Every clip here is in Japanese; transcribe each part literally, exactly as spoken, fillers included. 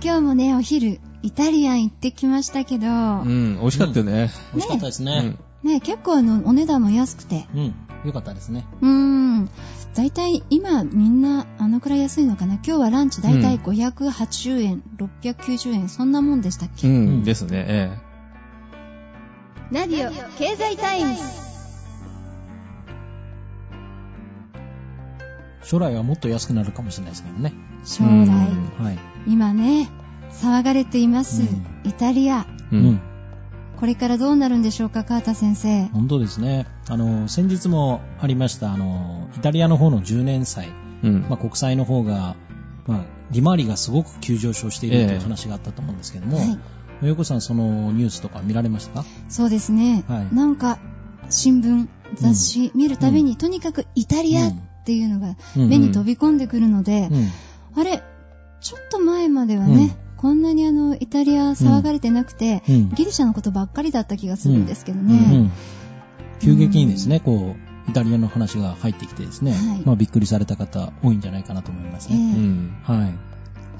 今日もね、お昼イタリアン行ってきましたけど、うん、美味しかったよね、うん、美味しかったですね、うん、ね、結構あのお値段も安くて、うん、良かったですね。うん、大体今みんなあのくらい安いのかな。今日はランチ大体ごひゃくはちじゅうえん、うん、ろっぴゃくきゅうじゅうえん、そんなもんでしたっけ。うん、うん、ですね、ええ、ラディオ経済タイムズ。将来はもっと安くなるかもしれないですけどね。将来、はい、今ね騒がれています、うん、イタリア、うん、これからどうなるんでしょうか、川田先生。本当ですね、あの先日もありましたあのイタリアの方のじゅうねん債、うん、まあ、国債の方が、まあ、利回りがすごく急上昇しているという話があったと思うんですけども、えーはい、よこさんそのニュースとか見られましたか。そうですね、はい、なんか新聞雑誌見るたびに、うん、とにかくイタリア、うん、っていうのが目に飛び込んでくるので、うんうん、あれちょっと前まではね、うん、こんなにあのイタリア騒がれてなくて、うん、ギリシャのことばっかりだった気がするんですけどね、うんうんうん、急激にですね、こうイタリアの話が入ってきてですね、はい、まあ、びっくりされた方多いんじゃないかなと思いますね、えーうん、はい、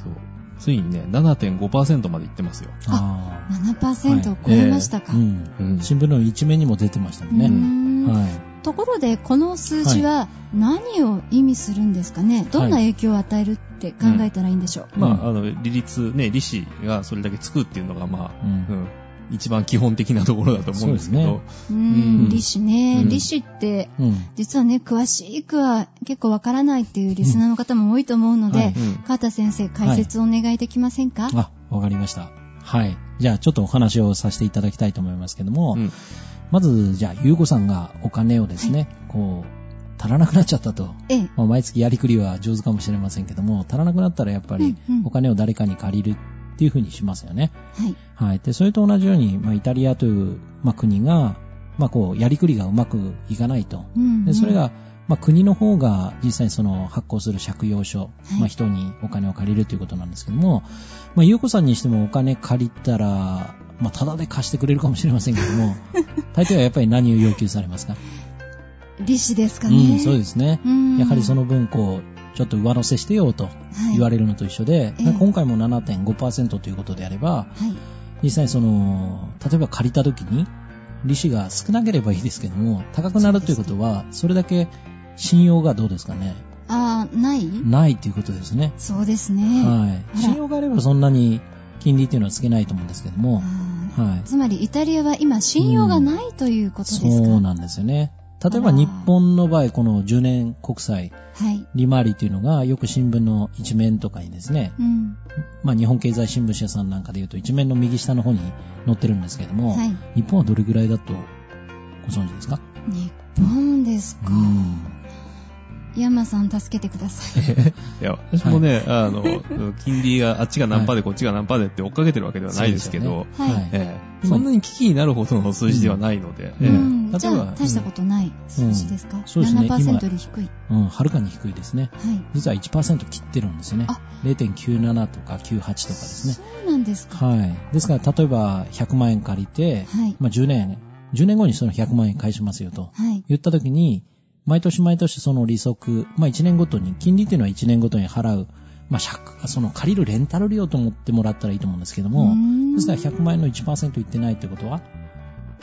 そうついにね ななてんごパーセント までいってますよ。ああ ななパーセント を超えましたか、はい、えーうんうん、新聞の一面にも出てましたもんね、うん、はい。ところでこの数字は何を意味するんですかね、はい、どんな影響を与えるって考えたらいいんでしょう、うん、まあ、あの利率、ね、利子がそれだけつくっていうのが、まあ、うんうん、一番基本的なところだと思うんですけど、そうですね、うんうん、利子ね、うん、利子って、うん、実はね詳しくは結構わからないっていうリスナーの方も多いと思うので、うんはいうん、川田先生解説をお願いできませんか。はい、あ、わかりました。はい、じゃあちょっとお話をさせていただきたいと思いますけども、うん、まずじゃあ優子さんがお金をですね、はい、こう足らなくなっちゃったと、ええ、まあ、毎月やりくりは上手かもしれませんけども、足らなくなったらやっぱりお金を誰かに借りるっていうふうにしますよね、はいはい、でそれと同じように、まあ、イタリアという、まあ、国が、まあ、こうやりくりがうまくいかないと、うんうん、でそれが、まあ、国の方が実際にその発行する借用書、はい、まあ、人にお金を借りるということなんですけども、まあ、優子さんにしてもお金借りたらまあ、ただで貸してくれるかもしれませんけども大抵はやっぱり何を要求されますか。利子ですかね、うん、そうですね、やはりその分こうちょっと上乗せしてよと言われるのと一緒で、はい、今回も ななてんごパーセント ということであれば、はい、実際その例えば借りた時に利子が少なければいいですけども、高くなるということはそれだけ信用がどうですかね。あ、ないないということですね。そうですね、はい、信用があればそんなに金利というのはつけないと思うんですけども、はい、つまりイタリアは今信用がない、うん、ということですか。そうなんですよね。例えば日本の場合このじゅうねん国債、はい、利回りというのがよく新聞の一面とかにですね、うん、まあ、日本経済新聞社さんなんかでいうと一面の右下の方に載ってるんですけども、はい、日本はどれぐらいだとご存知ですか。日本ですか、うん、山さん助けてください。いや私もね、はい、あの金利があっちが何パーでこっちが何パーでって追っかけてるわけではないですけど、そんなに危機になるほどの数字ではないので、うんえー、例えばじゃあ大したことない数字ですか、うん、そうですね、ななパーセント より低い、うん、はるかに低いですね、はい、実は いちパーセント 切ってるんですよね。 れいてんきゅうなな とかきゅうはちとかですね。そうなんですか、はい、ですから例えばひゃくまんえん借りて、はい、まあ、じゅうねんじゅうねんごにそのひゃくまんえん返しますよと言った時に、はい、毎年毎年その利息、まあ、いちねんごとに金利というのはいちねんごとに払う、まあ、その借りるレンタル料と思ってもらったらいいと思うんですけども、ですからひゃくまんえんの いちパーセント いってないということは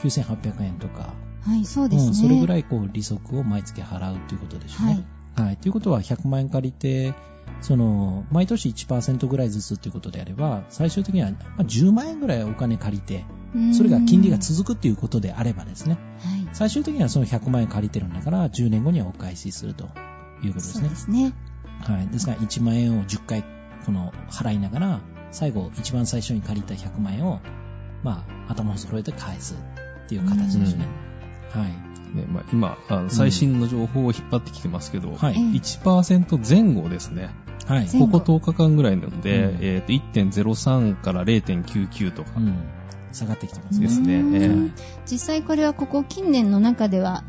きゅうせんはっぴゃくえんとか、はい、そうですね、うん、それぐらいこう利息を毎月払うということでしょうね、はいはい、ということはひゃくまんえん借りてその毎年 いちパーセント ぐらいずつということであれば最終的にはじゅうまんえんぐらいお金借りてそれが金利が続くということであればですね、はい、最終的にはそのひゃくまんえん借りてるんだからじゅうねんごにはお返しするということですね。そうですね、はい、ですからいちまんえんをじゅっかいこの払いながら最後一番最初に借りたひゃくまんえんを、まあ、頭を揃えて返すっていう形ですね、うん、はい、ね、まあ、今あの最新の情報を引っ張ってきてますけど、うん、はい、いちパーセント 前後ですね、はい、こことおかかんぐらいなので、うん、えー、と いってんゼロさん から れいてんきゅうきゅう とか、うん、下がってきてますですね、えー、実際これはここ近年の中では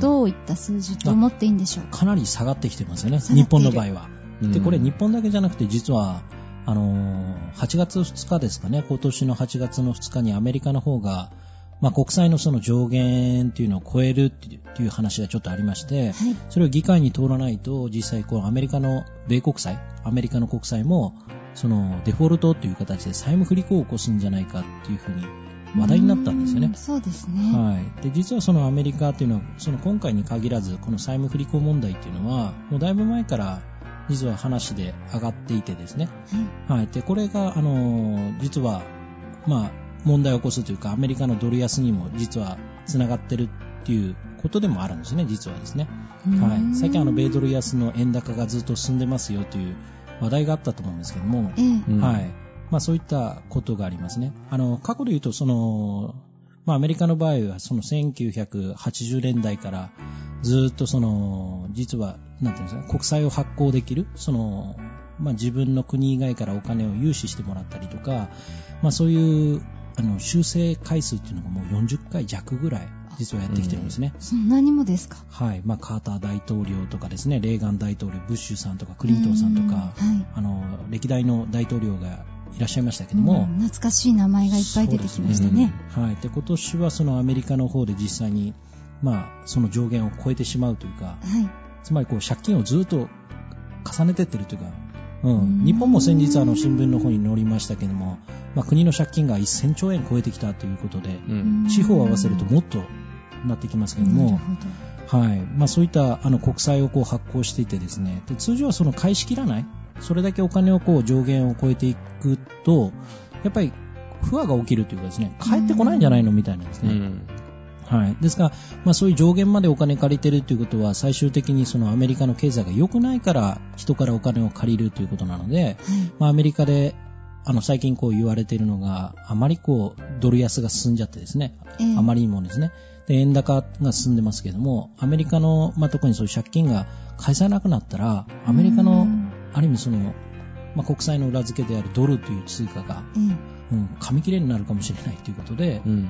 どういった数字と思っていいんでしょうか、うん、かなり下がってきてますよね、日本の場合は、うん、でこれ日本だけじゃなくて実はあのー、はちがつふつかですかね、今年のはちがつのふつかにアメリカの方が、まあ、国債のその上限というのを超えるという話がちょっとありまして、はい、それを議会に通らないと実際こうアメリカの米国債アメリカの国債もそのデフォルトという形で債務不履行を起こすんじゃないかっていうふうに話題になったんですよね。うそうですね、はい、で実はそのアメリカというのはその今回に限らずこの債務不履行問題というのはもうだいぶ前から実は話で上がっていてですね、はいはい、でこれがあの実は、まあ、問題を起こすというかアメリカのドル安にも実はつながってるっていうことでもあるんですね、実はですね、はい、最近あの米ドル安の円高がずっと進んでますよという話題があったと思うんですけども、うんはい、まあ、そういったことがありますね。あの過去で言うとその、まあ、アメリカの場合はそのせんきゅうひゃくはちじゅうねんだいからずっとその実はなんていうんですか、国債を発行できるその、まあ、自分の国以外からお金を融資してもらったりとか、まあ、そういうあの修正回数っていうのがもうよんじゅっかいじゃくぐらい実はやってきてるんですね。そんなにもですか。はい、まあ、カーター大統領とかですね、レーガン大統領、ブッシュさんとかクリントンさんとか、はい、あの歴代の大統領がいらっしゃいましたけども、うん、懐かしい名前がいっぱい出てきましたね。うん、はい、で今年はそのアメリカの方で実際に、まあ、その上限を超えてしまうというか、はい、つまりこう借金をずっと重ねてってるというか、うんうん、日本も先日あの新聞の方に載りましたけども、まあ、国の借金がせんちょうえん超えてきたということで、うん、地方を合わせるともっとなってきますけども、はい、まあ、そういったあの国債をこう発行していてですね、で通常はその返しきらない、それだけお金をこう上限を超えていくとやっぱり不和が起きるというかですね、返ってこないんじゃないのみたいなんですね、うん、はい、ですから、まあ、そういう上限までお金借りているということは最終的にそのアメリカの経済が良くないから人からお金を借りるということなので、まあ、アメリカであの最近こう言われているのがあまりこうドル安が進んじゃってですね、えー、あまりにもですね、で円高が進んでますけれども、アメリカの、まあ、特にそういう借金が返さなくなったらアメリカのある意味その、まあ、国債の裏付けであるドルという通貨が、うんうん、紙切れになるかもしれないということで、うん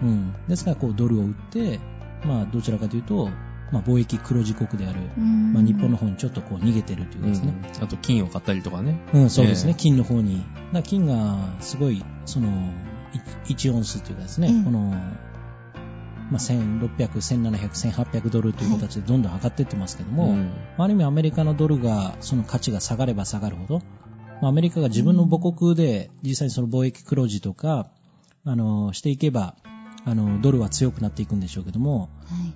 うん、ですからこうドルを売って、まあ、どちらかというと、まあ、貿易黒字国である、まあ、日本の方にちょっとこう逃げてるというかですね、うん、あと金を買ったりとかね、うん、そうですね、えー、金の方にだ金がすごいそのいちオンスというかですね、うん、このまあ、せんろっぴゃく、せんななひゃく、せんはっぴゃくドルという形でどんどん上がっていってますけども、はい、うん、ある意味アメリカのドルがその価値が下がれば下がるほど、まあ、アメリカが自分の母国で実際にその貿易黒字とかあのしていけばあのドルは強くなっていくんでしょうけども、はい、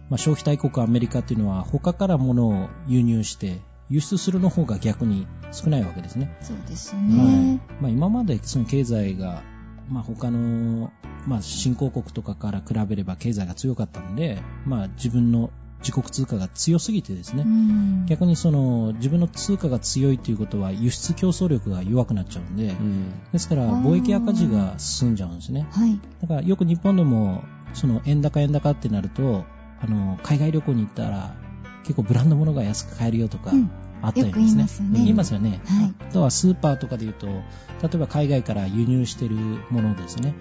まあ、消費大国アメリカというのは他から物を輸入して輸出するの方が逆に少ないわけですね。そうですね、はい、まあ、今までその経済がまあ、他の、まあ、新興国とかから比べれば経済が強かったので、まあ、自分の自国通貨が強すぎてですね、逆にその自分の通貨が強いということは輸出競争力が弱くなっちゃうんで、うん、ですから貿易赤字が進んじゃうんですね、はい、だからよく日本でもその円高円高ってなるとあの海外旅行に行ったら結構ブランド物が安く買えるよとか、うん、あったよく言いますよね。言いますよね。はい、あとはスーパーとかでいうと、例えば海外から輸入しているものですね。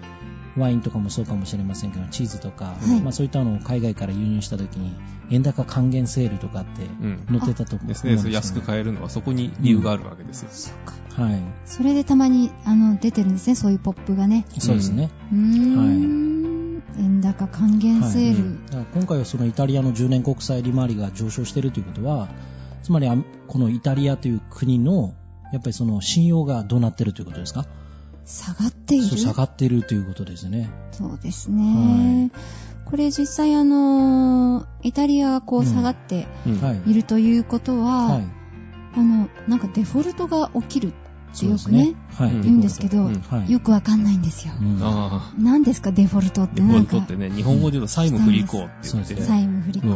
ワインとかもそうかもしれませんけど、チーズとか、はい、まあ、そういったのを海外から輸入したときに円高還元セールとかって載ってたと思うんですよね。うん、ですね。安く買えるのはそこに理由があるわけですよ。うん、そうか、はい。それでたまにあの出てるんですね。そういうポップがね。そうですね。うーん、はい、円高還元セール。はい、うん、だから今回はそのイタリアのじゅうねん国債利回りが上昇しているということは。つまりこのイタリアという国のやっぱりその信用がどうなっているということですか。下がっている。そう、下がっているということですね。そうですね。はい、これ実際あのイタリアがこう下がっているということは、うん、はい、あのなんかデフォルトが起きるってよくね、はい、言うんですけど、うん、はい、よくわかんないんですよ。うん、何ですかデフォルトって。デフォルトってね、日本語で言うと債務不履行って言って、債務不履行。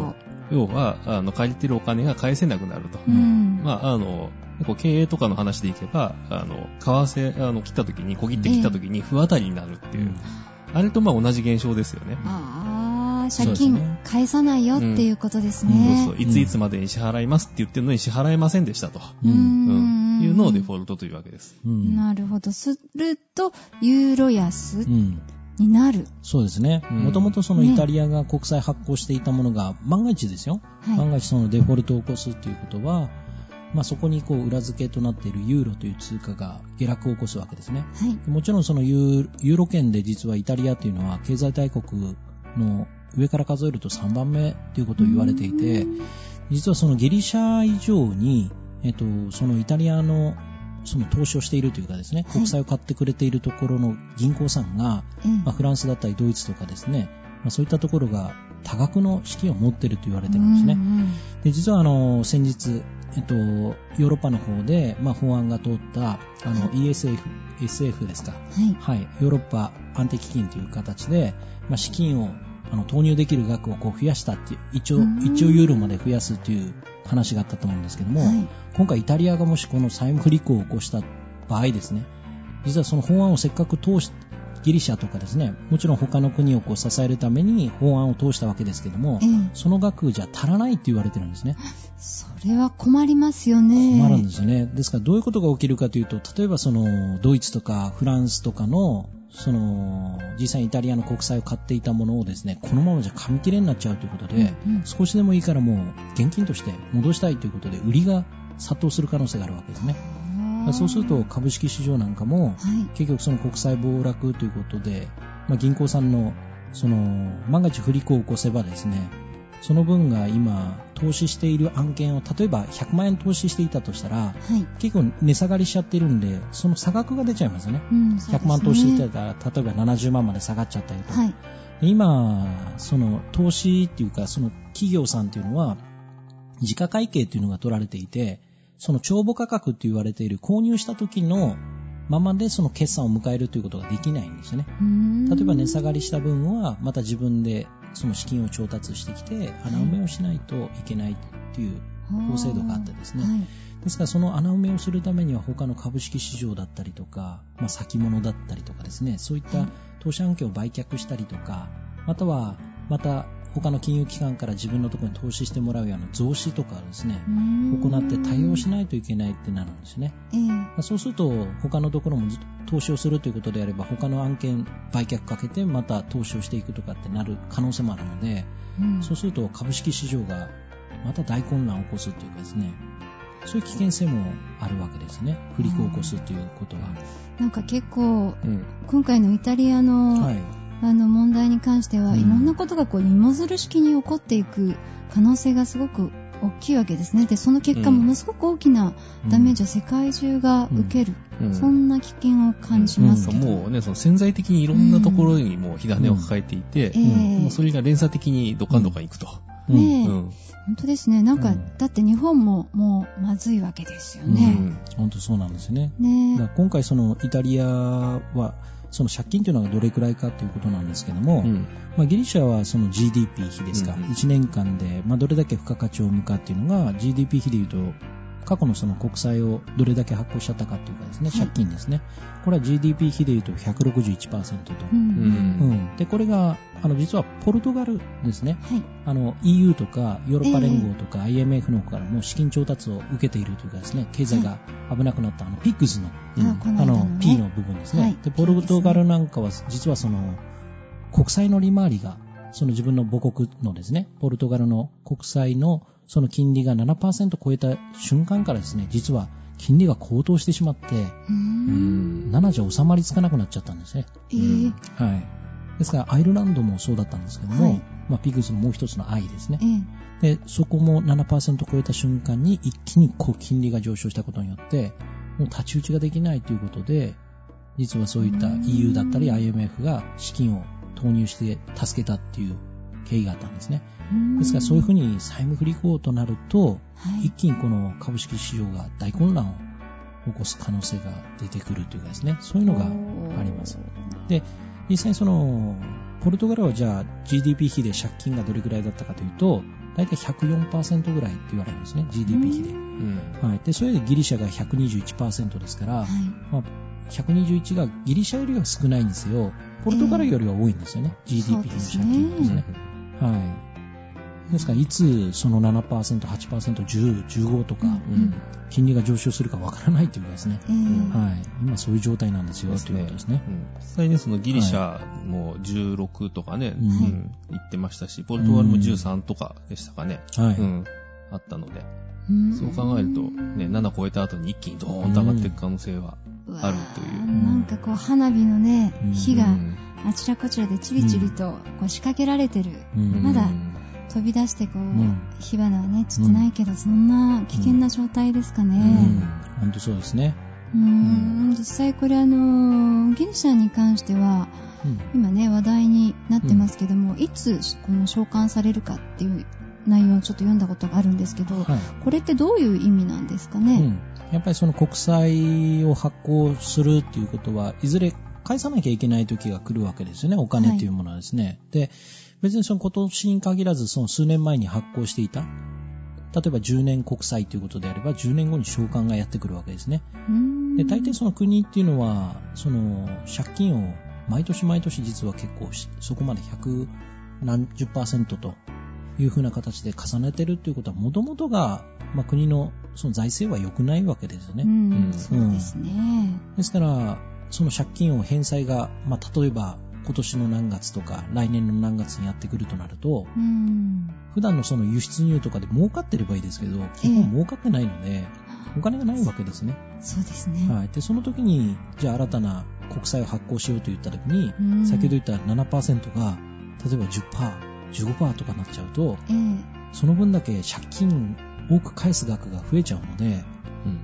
うん、要はあの借りてるお金が返せなくなると、うん、まあ、あの経営とかの話でいけばあの為替あの切った時に小切って切った時に不当たりになるっていう、うん、あれとまあ同じ現象ですよね。ああ、借金返さないよっていうことですね。うん、そうそう、いついつまでに支払いますって言ってるのに支払えませんでしたと、うんうん、いうのをデフォルトというわけです。うん、なるほど。するとユーロ安、うん、になる。そうですね。もともとそのイタリアが国債発行していたものが、ね、万が一ですよ、はい、万が一そのデフォルトを起こすということは、まあ、そこにこう裏付けとなっているユーロという通貨が下落を起こすわけですね。はい、もちろんそのユー、ユーロ圏で実はイタリアというのは経済大国の上から数えるとさんばんめということを言われていて、実はそのギリシャ以上に、えっと、そのイタリアのその投資をしているというかですね、国債を買ってくれているところの銀行さんが、まあ、フランスだったりドイツとかですね、まあ、そういったところが多額の資金を持っていると言われているんですね。で、実はあの先日、えっと、ヨーロッパの方で、まあ、法案が通ったあの イーエスエフ、エスエフ ですか、はいはい、ヨーロッパ安定基金という形で、まあ、資金をあの投入できる額をこう増やしたっていう、一応いちおくユーロまで増やすという話があったと思うんですけども、はい、今回イタリアがもしこの債務不履行を起こした場合ですね、実はその法案をせっかく通しギリシャとかですね、もちろん他の国をこう支えるために法案を通したわけですけども、ええ、その額じゃ足らないって言われてるんですね。それは困りますよね。困るんですよね。ですからどういうことが起きるかというと、例えばそのドイツとかフランスとかのその実際にイタリアの国債を買っていたものをですね、このままじゃ紙切れになっちゃうということで、うんうん、少しでもいいからもう現金として戻したいということで売りが殺到する可能性があるわけですね。そうすると株式市場なんかも結局その国債暴落ということで、はい、まあ、銀行さんのその万が一不履行を起こせばですね、その分が今投資している案件を例えばひゃくまんえん投資していたとしたら、はい、結構値下がりしちゃっているんで、その差額が出ちゃいますよね、うん、そうですね。ひゃくまん投資していたら例えばななじゅうまんまで下がっちゃったりとか、はい、今その投資っていうかその企業さんっていうのは時価会計というのが取られていて、その帳簿価格と言われている購入した時のままでその決算を迎えるということができないんですよね。例えば値下がりした分はまた自分でその資金を調達してきて穴埋めをしないといけないという法制度があってですね、はい、ですからその穴埋めをするためには他の株式市場だったりとか、まあ、先物だったりとかですね、そういった投資案件を売却したりとか、またはまた他の金融機関から自分のところに投資してもらうような増資とかですね、行って対応しないといけないってなるんですね、えー、そうすると他のところも投資をするということであれば他の案件売却かけてまた投資をしていくとかってなる可能性もあるので、うん、そうすると株式市場がまた大混乱を起こすというかですね、そういう危険性もあるわけですね、不履行を起こすということは、うん、なんか結構、うん、今回のイタリアの、はい、あの問題に関してはいろんなことがこう芋づる式に起こっていく可能性がすごく大きいわけですね。で、その結果ものすごく大きなダメージを世界中が受ける、うんうん、そんな危険を感じますけど、うんうん、もうね、その潜在的にいろんなところにもう火種を抱えていて、うんうんえー、もうそれが連鎖的にドカンドカンいくと、うんねえうん、本当ですね。なんか、うん、だって日本ももうまずいわけですよね、うんうん、本当そうなんですね。ね、だから今回そのイタリアはその借金というのがどれくらいかということなんですけども、うんまあ、ギリシャはその ジーディーピー 比ですか、うん、いちねんかんで、まあ、どれだけ付加価値を生むかというのが ジーディーピー 比でいうと過去のその国債をどれだけ発行しちゃったかというかですね、借金ですね、はい、これは ジーディーピー 比でいうと ひゃくろくじゅういちパーセント と、うんうんうん、でこれがあの実はポルトガルですね、はい、あの イーユー とかヨーロッパ連合とか アイエムエフ の方からも資金調達を受けているというかですね、経済が危なくなったあのピッグズの、うん、あの P の部分ですね、はい、でポルトガルなんかは実はその国債の利回りがその自分の母国のですね、ポルトガルの国債のその金利が ななパーセント 超えた瞬間からですね、実は金利が高騰してしまって、うーんななじゃ収まりつかなくなっちゃったんですね、えーはい、ですからアイルランドもそうだったんですけども、はいまあ、ピグズのもう一つの I ですね、えー、でそこも ななパーセント 超えた瞬間に一気にこう金利が上昇したことによってもう太刀打ちができないということで、実はそういった イーユー だったり アイエムエフ が資金を投入して助けたっていう経緯があったんですね。ですからそういうふうに債務不履行となると、はい、一気にこの株式市場が大混乱を起こす可能性が出てくるというかですね、そういうのがあります。で、実際にそのポルトガルはじゃあ ジーディーピー 比で借金がどれぐらいだったかというと大体 ひゃくよんパーセント ぐらいって言われるんですね、 ジーディーピー 比で、うんはい、でそれでギリシャが ひゃくにじゅういちパーセント ですから、はいまあ、ひゃくにじゅういちがギリシャよりは少ないんですよ、ポルトガルよりは多いんですよね、えー、ジーディーピー 比の借金ですね、うん、はいですからいつその ななパーセント、はちパーセント、じゅう、じゅうごとか、うんうん、金利が上昇するかわからないというかですね、うんはい、今そういう状態なんですよということですね。実際ね、そのギリシャもじゅうろくとかね、はいうん、言ってましたし、ポルトガルもじゅうさんとかでしたかね、うんうんうん、あったので、うん、そう考えると、ね、なな超えた後に一気にドーンと上がっていく可能性はあるという。うん、なんかこう花火のね、火があちらこちらでチリチリとこう仕掛けられてる、うん、まだ飛び出してこう、うん、火花はね散ってないけど、うん、そんな危険な状態ですかね、うんうん、本当そうですね。うーん、実際これあのギリシャに関しては、うん、今ね話題になってますけども、うん、いつこの召喚されるかっていう内容をちょっと読んだことがあるんですけど、はい、これってどういう意味なんですかね、うん、やっぱりその国債を発行するということはいずれ返さなきゃいけない時が来るわけですよね、お金というものはですね、はい、で別にその今年に限らずその数年前に発行していた例えばじゅうねん国債ということであればじゅうねんごに償還がやってくるわけですね。で大抵その国っていうのはその借金を毎年毎年実は結構そこまでひゃくなんじゅっパーセントというふうな形で重ねてるということはもともとが、まあ、国のその財政は良くないわけですよね。うん、うん、そうですね。ですからその借金を返済が、まあ、例えば今年の何月とか来年の何月にやってくるとなると、うん、普段のその輸出入とかで儲かってればいいですけど基本儲かってないので、ええ、お金がないわけですね。そうですね、はい、でその時にじゃあ新たな国債を発行しようといった時に、うん、先ほど言った ななパーセント が例えば じゅっパーセントじゅうごパーセント とかになっちゃうと、ええ、その分だけ借金多く返す額が増えちゃうので、うん、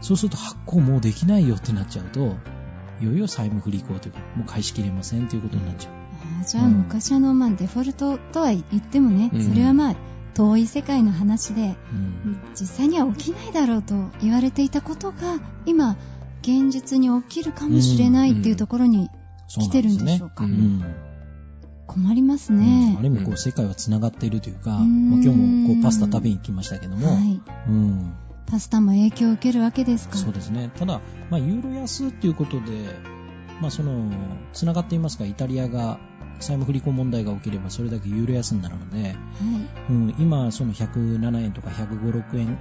そうすると発行もうできないよってなっちゃうといよいよ債務不履行というかもう返しきれませんということになっちゃう。あ、じゃあ昔の、まあ、デフォルトとは言ってもね、うん、それはまあ遠い世界の話で、うん、実際には起きないだろうと言われていたことが今現実に起きるかもしれないっていうところに来てるんでしょうか。困りますね、うん、ある意味こう世界はつながっているというか、うんまあ、今日もこうパスタ食べに行きましたけども、はいうんパスタも影響を受けるわけですか。そうですね。ただ、まあ、ユーロ安ということで、まあ、そのつながっていますがイタリアが債務不履行問題が起きればそれだけユーロ安になるので、はいうん、今そのひゃくななえんとかひゃくごじゅうろくえん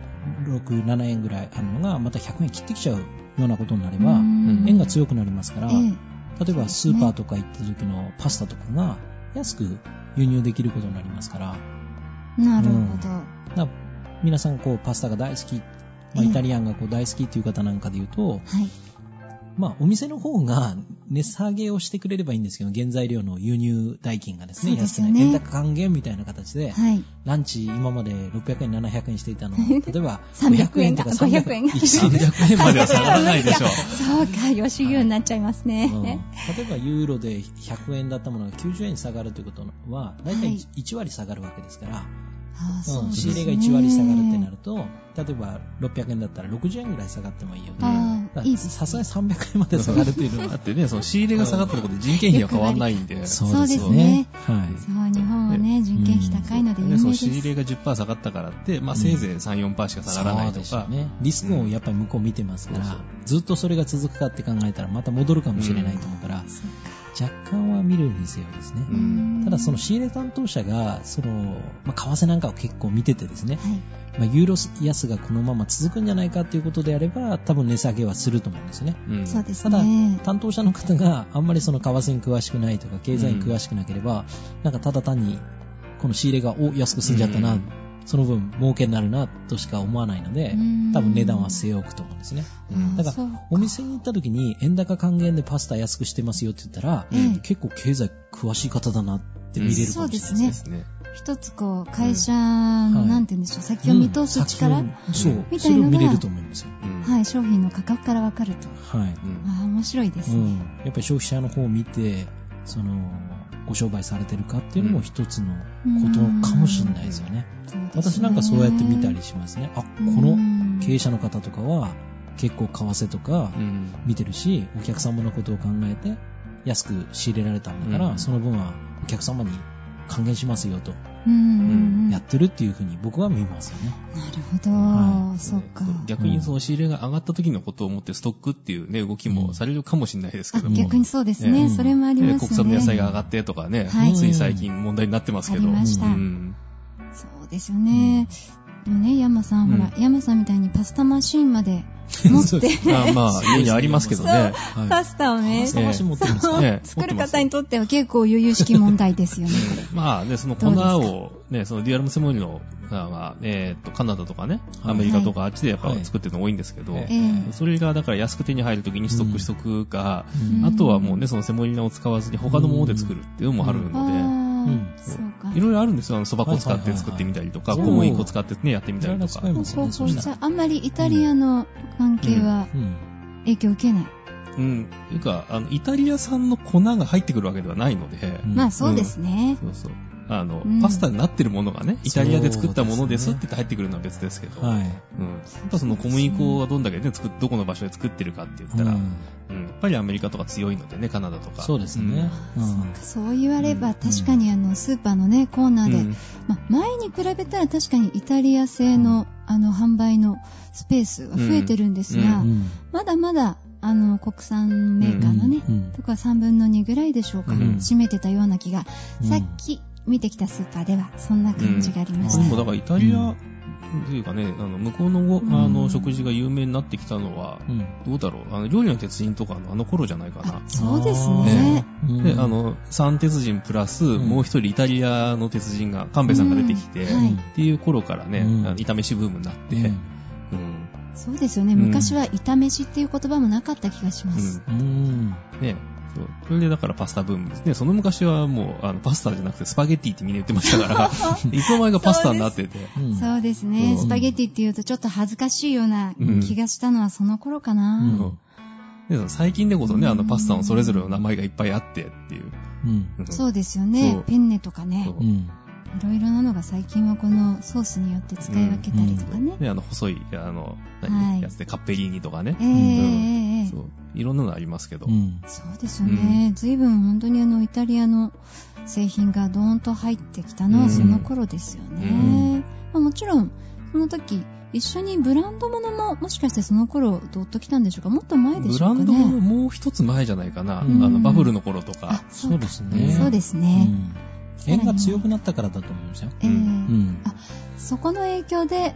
ろくじゅうななえんぐらいあるのがまたひゃくえん切ってきちゃうようなことになれば円が強くなりますから、えー、例えばスーパーとか行った時のパスタとかが安く輸入できることになりますからなるほど、うん、だ皆さんこうパスタが大好き、まあ、イタリアンがこう大好きという方なんかで言うと、ええはいまあ、お店の方が値下げをしてくれればいいんですけど原材料の輸入代金がですね、安くない円高還元みたいな形で、はい、ランチ今までろっぴゃくえんななひゃくえんしていたのを例えばごひゃくえんとかさんびゃくえんさんびゃくえんまでは下がらないでしょうそうかよしゆうになっちゃいますね、うん、例えばユーロでひゃくえんだったものがきゅうじゅうえんに下がるということは大体いちわり下がるわけですから、はいああそうね、仕入れがいちわり下がるってなると例えばろっぴゃくえんだったらろくじゅうえんぐらい下がってもいいよねさすがにさんびゃくえんまで下がるというのはあってねその仕入れが下がってることで人件費は変わらないんでそうですね、はい、そう日本はね人件費高いので有名です、うん、で仕入れが じゅっパーセント 下がったからって、まあ、せいぜい さんじゅうよんパーセント しか下がらないとか、うんね、リスクをやっぱり向こう見てますから、うん、ずっとそれが続くかって考えたらまた戻るかもしれないと思うから、うん若干は見るにせよですね、うん、ただその仕入れ担当者がその、まあ、為替なんかを結構見ててですね、はいまあ、ユーロ安がこのまま続くんじゃないかということであれば多分値下げはすると思うんですね、うん、そうですね。ただ担当者の方があんまりその為替に詳しくないとか経済に詳しくなければ、うん、なんかただ単にこの仕入れがお安く済んじゃったな、うん、その分儲けになるなとしか思わないので、うん、多分値段は据え置くと思うんですね、うん、だからお店に行った時に円高還元でパスタ安くしてますよって言ったら、うん、結構経済詳しい方だなって見れるかもしれないですね、うん、そうですね一つこう会社のなんて言うんでしょう、うん、先を見通す力、うん、そうみたいなのがそれを見れると思いますよ、うんはい、商品の価格から分かると、はいうん、あ面白いですね、うん、やっぱり消費者の方を見てそのご商売されてるかっていうのも一つのことかもしれないですよね、うんうん、私なんかそうやって見たりしますねあ、この経営者の方とかは結構為替とか見てるし、うん、お客様のことを考えて安く仕入れられたんだから、うん、その分はお客様に還元しますよと、うんうん、やってるっていうふうに僕は見ますよね。なるほど、はい、そうか。逆にその仕入れが上がった時のことを思ってストックっていう、ね、動きもされるかもしれないですけども、うん、逆にそうですね、うん、それもありますね。国産の野菜が上がってとかね、はい、つい最近問題になってますけど、うん、ありました、うん、そうですよね、うん、でもね山さん、うん、ほら山さんみたいにパスタマシーンまで持ってあまあ家にありますけどねパスタをね、えーね、作る方にとっては結構悠々しき問題ですよねまあねその粉をねそのデュアルムセモリの、まあえー、とカナダとかねアメリカとかあっちでやっぱ作ってるの多いんですけど、はいはい、それがだから安く手に入るときにストックしとくか、うん、あとはもうねそのセモリナを使わずに他のもので作るっていうのもあるので、うんうん、そういろいろあるんですよ。そば粉使って作ってみたりとか、はいはいはいはい、小麦粉使って、ね、やってみたりとか。そうそうそう。あんまりイタリアの関係は、うんうん影響を受けない。うん。というか、あの、イタリア産の粉が入ってくるわけではないので。うん、まあ、そうですね。うん、そうそう。あの、うん、パスタになってるものがね、イタリアで作ったものですって入ってくるのは別ですけど。はい。うん。やっぱその小麦粉はどんだけね、作っ、どこの場所で作ってるかって言ったら、うん、うん、やっぱりアメリカとか強いのでね、カナダとか。そうですね。うんうん、そうか、そう言われば、うん、確かにあの、スーパーのね、コーナーで、うん、まあ、前に比べたら確かにイタリア製の、うん、あの、販売のスペースは増えてるんですが、うんうん、まだまだ、あの国産メーカーのね、うんうん、とかさんぶんのにぐらいでしょうか、うん、占めてたような気が、うん、さっき見てきたスーパーではそんな感じがありました。うん、でもだからイタリアというかね、あの向こう の,、うん、あの食事が有名になってきたのは、うん、どうだろう、あの料理の鉄人とかのあの頃じゃないかな。そうですね。ね、うん、で、あの三鉄人プラス、うん、もう一人イタリアの鉄人が神戸さんが出てきて、うん、はい、っていう頃からね、うん、あの炒めしブームになって。うんうん、そうですよね。昔は炒めしっていう言葉もなかった気がします。うんうん、ね、そう。それでだからパスタブームですね。その昔はもうあのパスタじゃなくてスパゲッティってみんな言ってましたから、いつの間にかパスタになってて。そうです、うん、そうですね、うん。スパゲッティって言うとちょっと恥ずかしいような気がしたのはその頃かな。うんうん、最近でこそね、あのパスタのそれぞれの名前がいっぱいあってっていう。うん、そうですよね。ペンネとかね。いろいろなのが最近はこのソースによって使い分けたりとかね。うんうん、ね、あの細いあの、はい、やつでカッペリーニとかね。えーうんうん、そういろんなのありますけど。うん、そうですよね。うん、随分本当にあのイタリアの製品がドーンと入ってきたのはその頃ですよね。うんうん、まあ、もちろんその時一緒にブランドものももしかしてその頃どっと来たんでしょうか。もっと前でしょうかね。ブランドものもう一つ前じゃないかな。うん、あのバブルの頃とか。そうか、そうですね。そうですね。うん、円が強くなったからだと思うんですよ。えーうん、あ、そこの影響で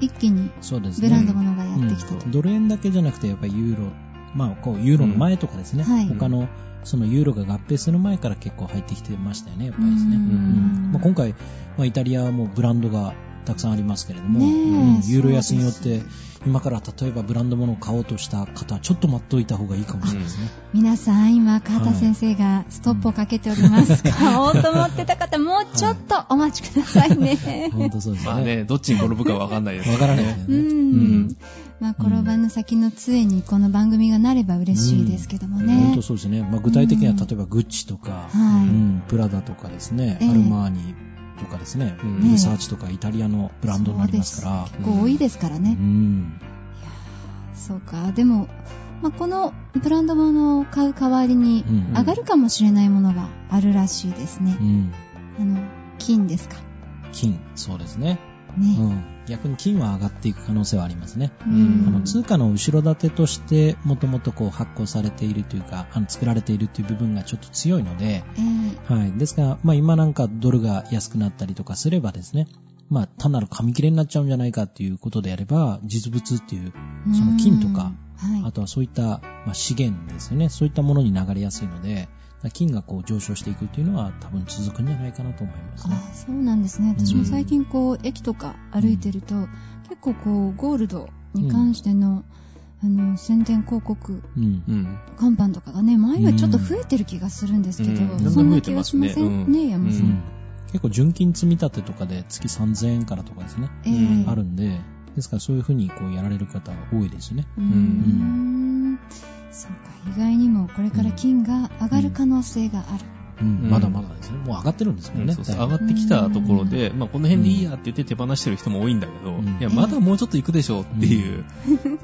一気にブランド物がやってきたと、うんね、うん、ドル円だけじゃなくてやっぱりユーロ、まあこうユーロの前とかですね、うん、はい、他のそのユーロが合併する前から結構入ってきてましたよね、やっぱりですね。うん、まあ、今回、まあ、イタリアはもうブランドがたくさんありますけれども、ね、うん、ユーロ安によって今から例えばブランド物を買おうとした方はちょっと待っといた方がいいかもしれないですね。皆さん今川田先生がストップをかけております、はい、買おうと思ってた方もうちょっとお待ちくださいね。本当そうですね。まあね、どっちに転ぶか分かんないです。分からないですよね。うん、うん、まあ転ばぬ先の杖にこの番組がなれば嬉しいですけどもね。本当そうですね。まあ、具体的には例えばグッチとか、はい、うん、プラダとかですね、えー、アルマーニとかですね、うん、リサーチとかイタリアのブランドになりますから、結構多いですからね。うん、いやそうか。でも、まあ、このブランド物を買う代わりに上がるかもしれないものがあるらしいですね。うん、あの金ですか。金、そうですね。ね、うん、逆に金は上がっていく可能性はありますね。うん、あの通貨の後ろ盾としてもともと発行されているというか、あの作られているという部分がちょっと強いので、えーはい、ですから、まあ、今なんかドルが安くなったりとかすればですね、まあ、単なる紙切れになっちゃうんじゃないかということであれば、実物っていうその金とか、はい、あとはそういった、まあ、資源ですよね、そういったものに流れやすいので、金がこう上昇していくというのは多分続くんじゃないかなと思いますね。あ、そうなんですね。私も最近こう、うん、駅とか歩いてると、うん、結構こうゴールドに関しての、うん、あの宣伝広告、うん、看板とかがね、前よりちょっと増えてる気がするんですけど、うん、そんな気がしません、うん、ね、山さん、うんうん、結構純金積み立てとかで月さんぜんえんからとかですね、えー、あるんで、ですからそういうふうにこうやられる方が多いですね。うん、うん、そうか、意外にもこれから金が上がる可能性がある。うんうん、まだまだですね。もう上がってるんですもんね。うん、そうそう、上がってきたところで、まあ、この辺でいいやって言って手放してる人も多いんだけど、うん、いやまだもうちょっと行くでしょうっていう、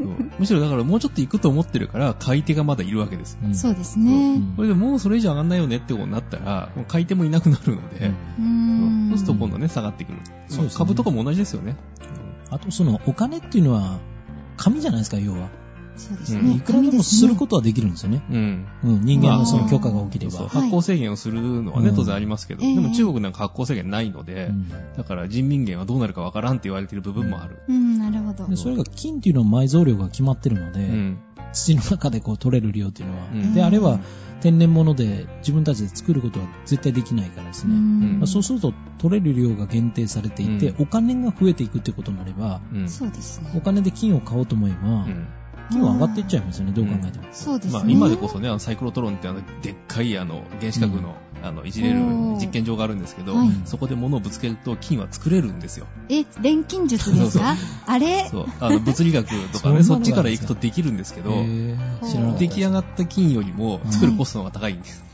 うん、むしろだからもうちょっと行くと思ってるから買い手がまだいるわけです、うん、そうですね。これでもうそれ以上上がんないよねってことになったらもう買い手もいなくなるので、うん、そうすると今度ね下がってくる、うん、まあ、株とかも同じですよね。あとそのお金っていうのは紙じゃないですか、要は。そうですね、うん、いくらでもすることはできるんですよね。うんうん、人間のその許可が起きれば、そうそう、発行制限をするのはね、はい、当然ありますけど、うん、でも中国なんか発行制限ないので、えー、だから人民元はどうなるかわからんって言われている部分もある。うんうん、なるほど。でそれが金っていうのは埋蔵量が決まってるので、うん、土の中でこう取れる量っていうのは、うん、であれは天然物で自分たちで作ることは絶対できないからですね。うん、まあ、そうすると取れる量が限定されていて、うん、お金が増えていくってことになれば、うん、そうですね。お金で金を買おうと思えば、うん、金は上がっていっちゃいますよね、どう考えても。うん、そうですね。まあ、今でこそね、あのサイクロトロンってあのでっかいあの原子核の、うん、あのいじれる実験場があるんですけど、はい、そこで物をぶつけると金は作れるんですよ。え、錬金術ですか？そうそうあれそうあの物理学とかねそっちから行くとできるんですけど、出来上がった金よりも作るコストの方が高いんです、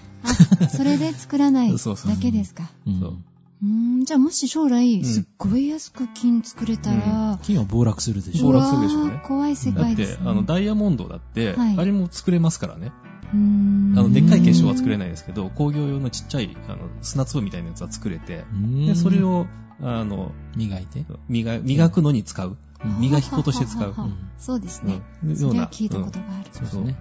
はい、あそれで作らないだけですか？そうそうそう、うんうんじゃあもし将来すっごい安く金作れたら、うん、金は暴落するでしょう。暴落するでしょうね。怖い世界です、ね。だってあのダイヤモンドだって、はい、あれも作れますからね。うーんあのでっかい結晶は作れないですけど工業用のちっちゃいあの砂粒みたいなやつは作れて、でそれをあの磨いて 磨, 磨くのに使う磨き粉として使う。そうですね。それは聞いたことがある。うん、そうですね。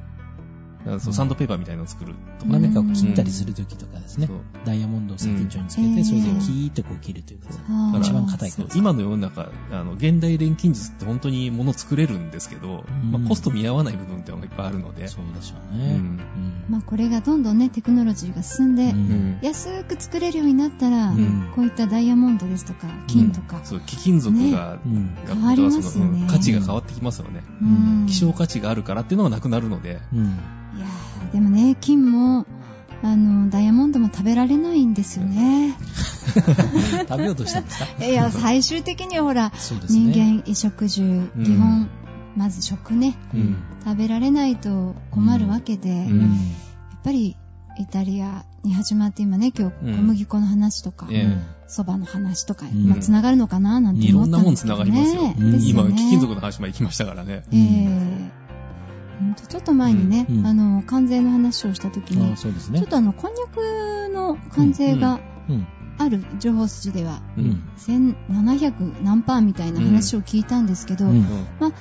そうサンドペーパーみたいなのを作るとかね、うん、切ったりするときとかですね、うん、ダイヤモンドを先っちょにつけて、うんえー、それでキーッとこう切るというか、うん、一番硬いから今の世の中あの現代錬金術って本当に物作れるんですけど、うんまあ、コスト見合わない部分っていうのがいっぱいあるので、うん、そうでしょうね、うんうんまあ、これがどんどんねテクノロジーが進んで、うん、安く作れるようになったら、うん、こういったダイヤモンドですとか金とか、うん、そう貴金属が、ね、変わりますよね、うん、価値が変わってきますよね、うん、希少価値があるからっていうのがなくなるので、うんいやでもね金もあのダイヤモンドも食べられないんですよね食べようとしたんですかいや最終的にはほら、ね、人間衣食住、うん、基本まず食ね、うん、食べられないと困るわけで、うんうん、やっぱりイタリアに始まって今ね今日小麦粉の話とか、うん、蕎麦の話とか、うんまあ、つながるのかななんて思ったんですけどね、いろんなもんつながりますよ、うん、ですよね、今貴金属の話まで行きましたからね、えーちょっと前にね、うん、あの関税の話をした時に、ああ、そうですね、ちょっとあのこんにゃくの関税がある情報筋では、うん、せんななひゃく何パーみたいな話を聞いたんですけど、うんうんまあ、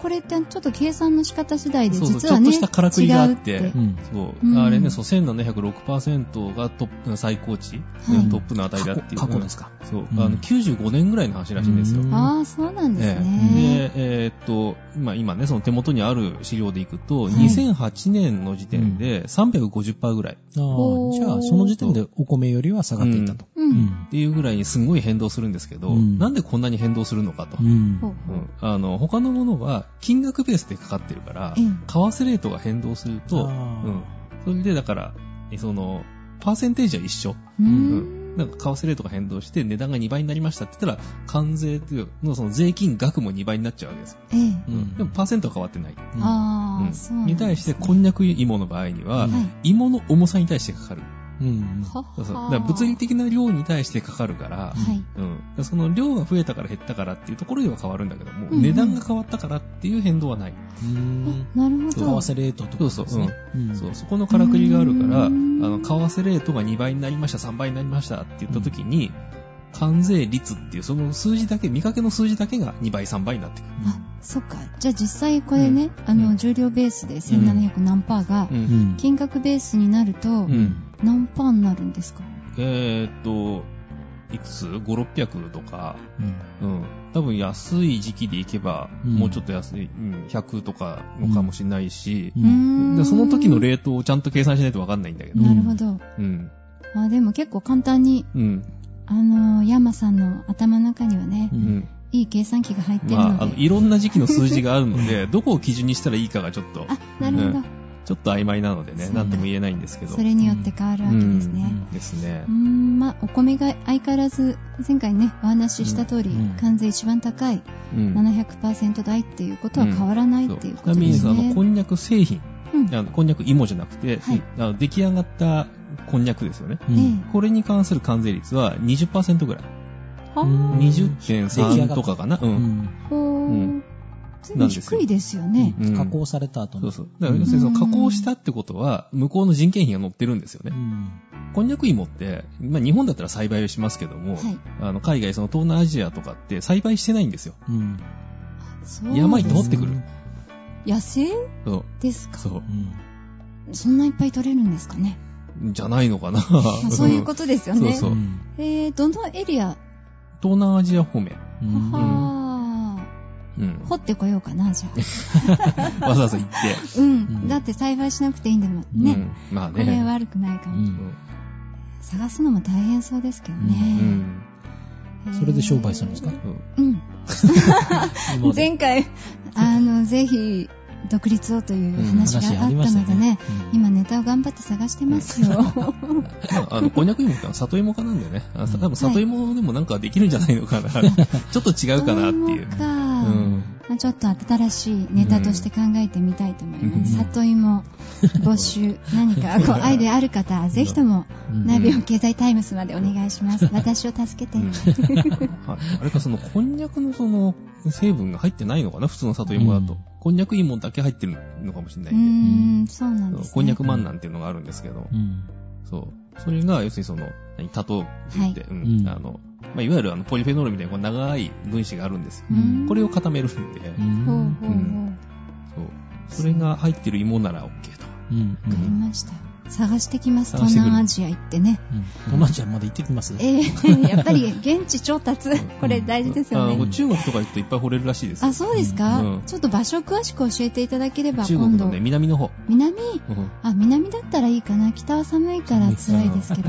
これってちょっと計算の仕方次第で実はね、そうそうちょっとしたからくりがあって、うん、そうあれね、そう せんななひゃくろくパーセント がトップ最高値、はい、トップの値だっていう過去、過去ですか、そう、うん、あのきゅうじゅうごねんぐらいの話らしいんですよ。うん、ああそうなんですね。えー、でえー、っとまあ、今ねその手元にある資料でいくと、はい、にせんはちねんの時点で さんびゃくごじゅっパーセント ぐらい、うん、あじゃあその時点でお米よりは下がっていたと、うんうん、っていうぐらいにすごい変動するんですけど、うん、なんでこんなに変動するのかと、うんうん、あの他のものは金額ベースでかかってるから、うん、為替レートが変動すると、うん、それでだからそのパーセンテージは一緒、うんうんなんか為替レートが変動して値段がにばいになりましたって言ったら関税っていうのその税金額もにばいになっちゃうわけです、ええうん、でもパーセントは変わってない、うんあうん、に対してこんにゃく芋の場合には、はい、芋の重さに対してかかる、うん、そうそうだから物理的な量に対してかかるから、はいうん、その量が増えたから減ったからっていうところでは変わるんだけども、うんうん、値段が変わったからっていう変動はない、うん、なるほど為替レートとかですね、そうそう、うんうん、そうそこのからくりがあるからあの為替レートがにばいになりましたさんばいになりましたって言った時に、うん、関税率っていうその数字だけ見かけの数字だけがにばいさんばいになってくる、うん、あそっかじゃあ実際これね、うん、あの重量ベースでせんななひゃく何パーが、うん、金額ベースになると、うん何パーになるんですか？えーっといくつ ごひゃくろっぴゃく とか、うんうん、多分安い時期でいけば、うん、もうちょっと安い、うん、ひゃくとかのかもしれないし、うん、でその時のレートをちゃんと計算しないと分かんないんだけど、うん、なるほど、うん、あでも結構簡単に、うん、あの山さんの頭の中にはね、うんいい計算機が入ってるので、まあ、あのいろんな時期の数字があるのでどこを基準にしたらいいかがちょっとあなるほど、うんちょっと曖昧なのでね、何とも言えないんですけど、それによって変わるわけですね。うん、ですね。うん、まあお米が相変わらず前回ねお話しした通り、うん、関税一番高い、うん、ななひゃくパーセント 台っていうことは変わらない、うん、っていうことですね。ちなみにあのこんにゃく製品、うん、あのこんにゃく芋じゃなくて、はい、あの出来上がったこんにゃくですよね、うん。これに関する関税率は にじゅっパーセント ぐらい、うん、にじゅってんさん とかかな。うん。うん低いですよね。うん、加工された後に。そうそう。だから要するにその加工したってことは向こうの人件費が乗ってるんですよね。うんこんにゃく芋って、まあ、日本だったら栽培をしますけども、はい、あの海外その東南アジアとかって栽培してないんですよ。うん、そうです山に登ってくる。野生ですか。そう。うん、そんないっぱい取れるんですかね。じゃないのかな。そういうことですよね。そうそう。えー、どのエリア？東南アジア方面。うん、はは。うん、掘ってこようかなじゃあわざわざ行って、うんうん、だって栽培しなくていいんだもんね、うんまあ、ねこれ悪くないかも、うん、探すのも大変そうですけどね、うんえー、それで商売するんですか、うん、前回あのぜひ独立をという話があったのでね、うん、今ネタを頑張って探してますよ。あのこんにゃく芋か里芋かなんだよね。あ多分里芋でもなんかできるんじゃないのかな、はい、ちょっと違うかなっていうか、うん、ちょっと新しいネタとして考えてみたいと思います、うん、里芋募集何かこうアイデアある方ぜひともナビオン経済タイムスまでお願いします。私を助けて、ね、あれかそのこんにゃくのその成分が入ってないのかな普通の里芋だと、うん、こんにゃく芋だけ入ってるのかもしれないんで、うんそうなんですね、こんにゃくまんなんていうのがあるんですけど、うん、そうそれが要するにそのタトウって言って、はいうんあのまあ、いわゆるあのポリフェノールみたいなこう長い分子があるんです、うん、これを固めるんで、うんうん、そうそれが入ってる芋なら OK と、うんうん、分かりました。探してきます。東南アジア行ってね、うん、東南アジアまで行ってきます、えー、やっぱり現地調達これ大事ですよね、うん、あ中国とか行くといっぱい掘れるらしいです。あそうですか、うん、ちょっと場所を詳しく教えていただければ。中国のね南の方南、うん、あ南だったらいいかな。北は寒いから辛いですけどち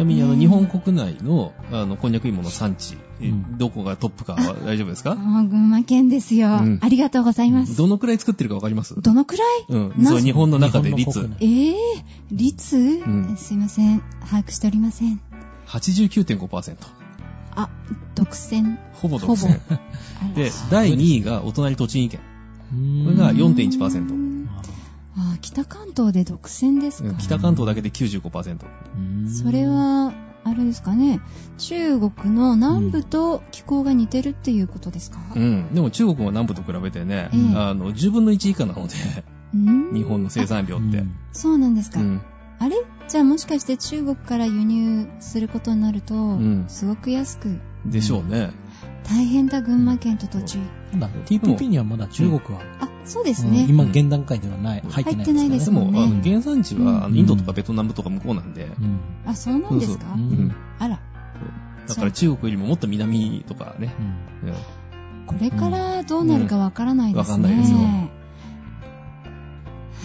なみにあの日本国内 の, あのこんにゃく芋の産地、うん、どこがトップかは大丈夫ですか？群馬県ですよ、うん、ありがとうございます。どのくらい作ってるかわかります？どのくらい、うん、そう日本の中で率えー、率、うん、すいません把握しておりません。 はちじゅうきゅうてんごパーセント。 あ独占ほぼ独占でだいにいがお隣栃木県これが よんてんいちパーセント。あ北関東で独占ですか。北関東だけで きゅうじゅうごパーセント。 それはあれですかね中国の南部と気候が似てるっていうことですか、うんうん、でも中国は南部と比べてね、えー、あのじゅうぶんのいち以下なので日本の生産量って、うん、そうなんですか、うん、あれじゃあもしかして中国から輸入することになると、うん、すごく安くでしょうね、うん、大変だ群馬県と栃木、うん、ティーピーピー にはまだ中国は、うんそうですね、うん、今現段階ではない、うん、入ってないですね。入ってないですもんね。でもあの原産地は、うん、インドとかベトナムとか向こうなんで、うん、あそうなんですか、うん、あらだから中国よりももっと南とかね、うんうん、これからどうなるかわからないですね、うんうん、わかんないですよ。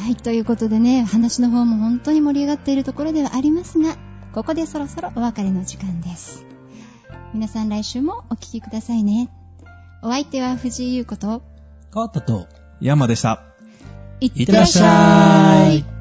はいということでね話の方も本当に盛り上がっているところではありますがここでそろそろお別れの時間です。皆さん来週もお聞きくださいね。お相手は藤井優子と川田と山でした。いってらっしゃい。